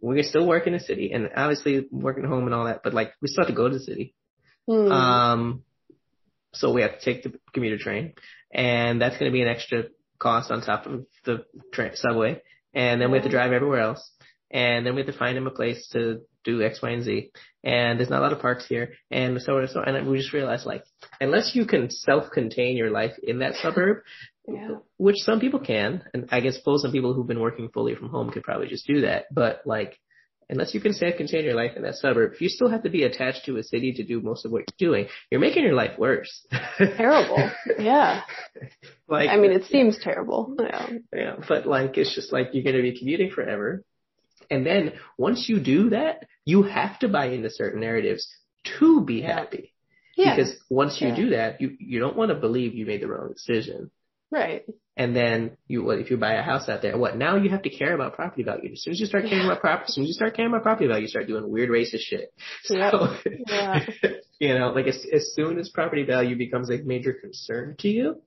We can still work in the city and obviously working at home and all that, but like we still have to go to the city. Hmm. So we have to take the commuter train, and that's going to be an extra cost on top of the subway. And then we have to drive everywhere else. And then we have to find him a place to do X, Y, and Z. And there's not a lot of parks here. And so on and so on. And we just realized, like, unless you can self-contain your life in that suburb, yeah, which some people can, and I guess some people who've been working fully from home could probably just do that. But, like, unless you can self-contain your life in that suburb, if you still have to be attached to a city to do most of what you're doing, you're making your life worse. Terrible. Yeah. Like, I mean, it seems terrible. Yeah. Yeah. But, like, it's just like you're going to be commuting forever. And then once you do that, you have to buy into certain narratives to be happy. Yeah. Because once you do that, you don't want to believe you made the wrong decision. Right. And then if you buy a house out there, now you have to care about property value. As soon as you start caring about property, you start doing weird racist shit. Yep. So, yeah. You know, like as soon as property value becomes a major concern to you,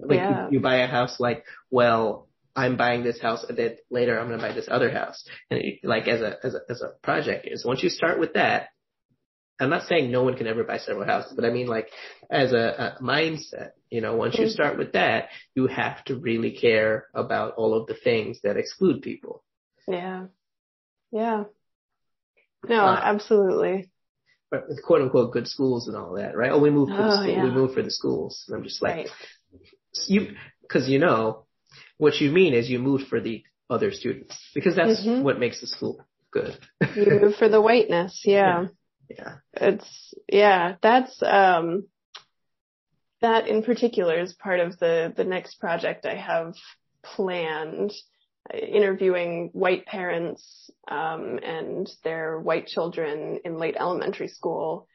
like you buy a house like, well, I'm buying this house, and then later I'm going to buy this other house. And like as a project is, once you start with that, I'm not saying no one can ever buy several houses, but I mean, like, as a mindset, you know, once you start with that, you have to really care about all of the things that exclude people. Yeah. Yeah. No, absolutely. But quote unquote good schools and all that, right? Oh, we moved for the school. Yeah. We moved for the schools. And I'm just like, right. Because you know, what you mean is you moved for the other students, because that's what makes the school good. You move for the whiteness. Yeah. Yeah. That in particular is part of the next project I have planned, interviewing white parents, and their white children in late elementary school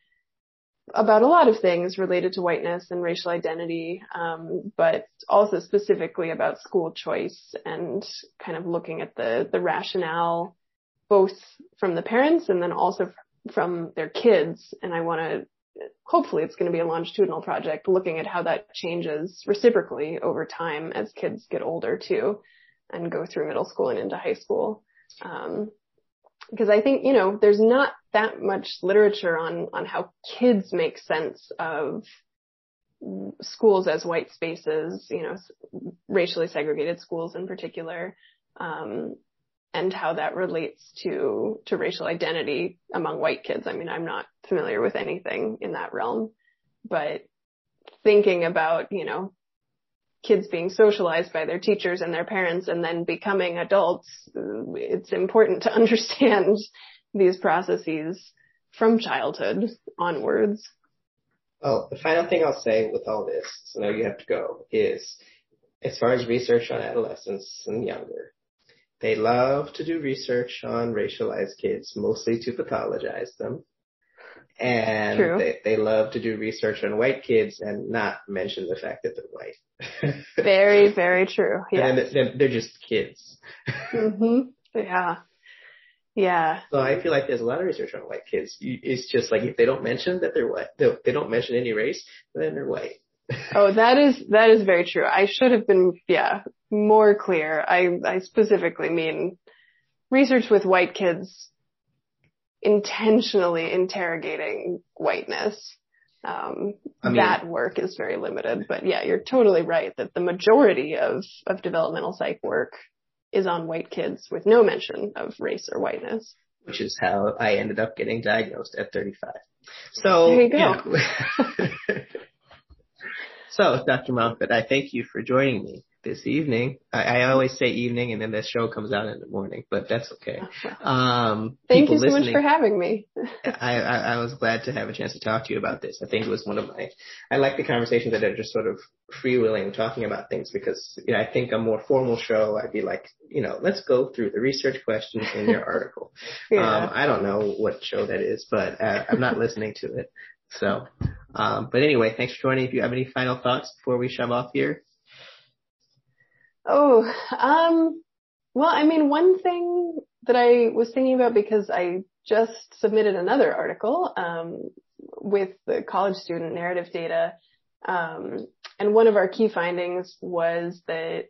about a lot of things related to whiteness and racial identity, but also specifically about school choice and kind of looking at the rationale, both from the parents and then also from their kids. And I want to, hopefully it's going to be a longitudinal project looking at how that changes reciprocally over time as kids get older too and go through middle school and into high school. Because I think, you know, there's not that much literature on how kids make sense of schools as white spaces, you know, racially segregated schools in particular, and how that relates to racial identity among white kids. I mean, I'm not familiar with anything in that realm, but thinking about, you know, kids being socialized by their teachers and their parents and then becoming adults, it's important to understand these processes from childhood onwards. Well, the final thing I'll say with all this, so now you have to go, is as far as research on adolescents and younger, they love to do research on racialized kids, mostly to pathologize them. And they love to do research on white kids and not mention the fact that they're white. Very, very true. Yeah. And they're just kids. Yeah. Yeah. So I feel like there's a lot of research on white kids. It's just like, if they don't mention that they're white, they don't mention any race, then they're white. Oh, that is very true. I should have been, more clear. I specifically mean research with white kids, intentionally interrogating whiteness. That work is very limited, but yeah, you're totally right that the majority of developmental psych work is on white kids with no mention of race or whiteness. Which is how I ended up getting diagnosed at 35. So there you go. Yeah. So, Dr. Moffitt, I thank you for joining me this evening. I always say evening and then the show comes out in the morning, but that's okay. Thank you so much for having me. I was glad to have a chance to talk to you about this. I think it was one of my, I like the conversations that are just sort of freewheeling, talking about things, because you know, I think a more formal show, I'd be like, you know, let's go through the research questions in your article. I don't know what show that is, but I'm not listening to it. So, but anyway, thanks for joining. If you have any final thoughts before we shove off here. Well, I mean, one thing that I was thinking about, because I just submitted another article, with the college student narrative data. And one of our key findings was that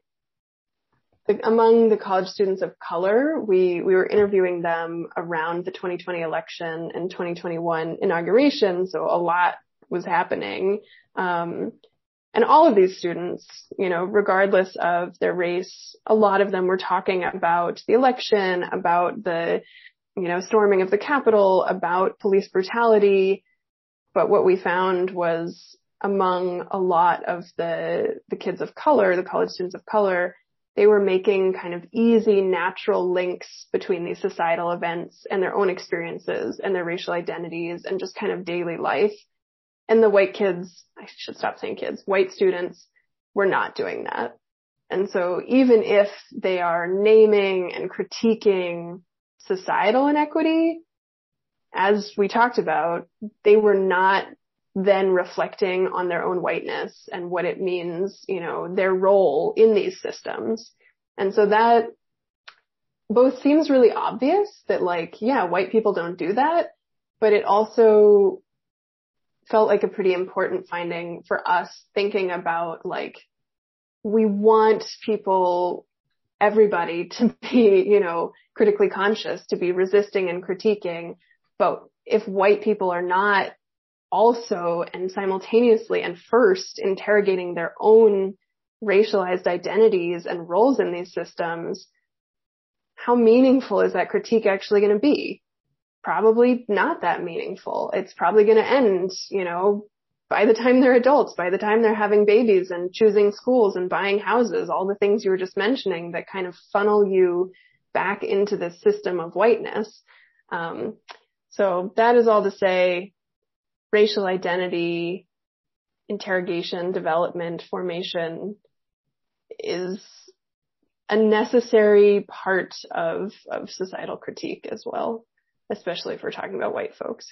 among the college students of color, we were interviewing them around the 2020 election and 2021 inauguration. So a lot was happening. And all of these students, you know, regardless of their race, a lot of them were talking about the election, about the, you know, storming of the Capitol, about police brutality. But what we found was among a lot of the kids of color, the college students of color, they were making kind of easy, natural links between these societal events and their own experiences and their racial identities and just kind of daily life. And the white kids, I should stop saying kids, white students were not doing that. And so even if they are naming and critiquing societal inequity, as we talked about, they were not then reflecting on their own whiteness and what it means, you know, their role in these systems. And so that both seems really obvious that like, yeah, white people don't do that, but it also felt like a pretty important finding for us thinking about like, we want people, everybody to be, you know, critically conscious, to be resisting and critiquing, But if white people are not also and simultaneously and first interrogating their own racialized identities and roles in these systems, how meaningful is that critique actually going to be? Probably not that meaningful. It's probably going to end, you know, by the time they're adults, by the time they're having babies and choosing schools and buying houses, all the things you were just mentioning that kind of funnel you back into this system of whiteness. So that is all to say racial identity, interrogation, development, formation is a necessary part of societal critique as well, especially if we're talking about white folks.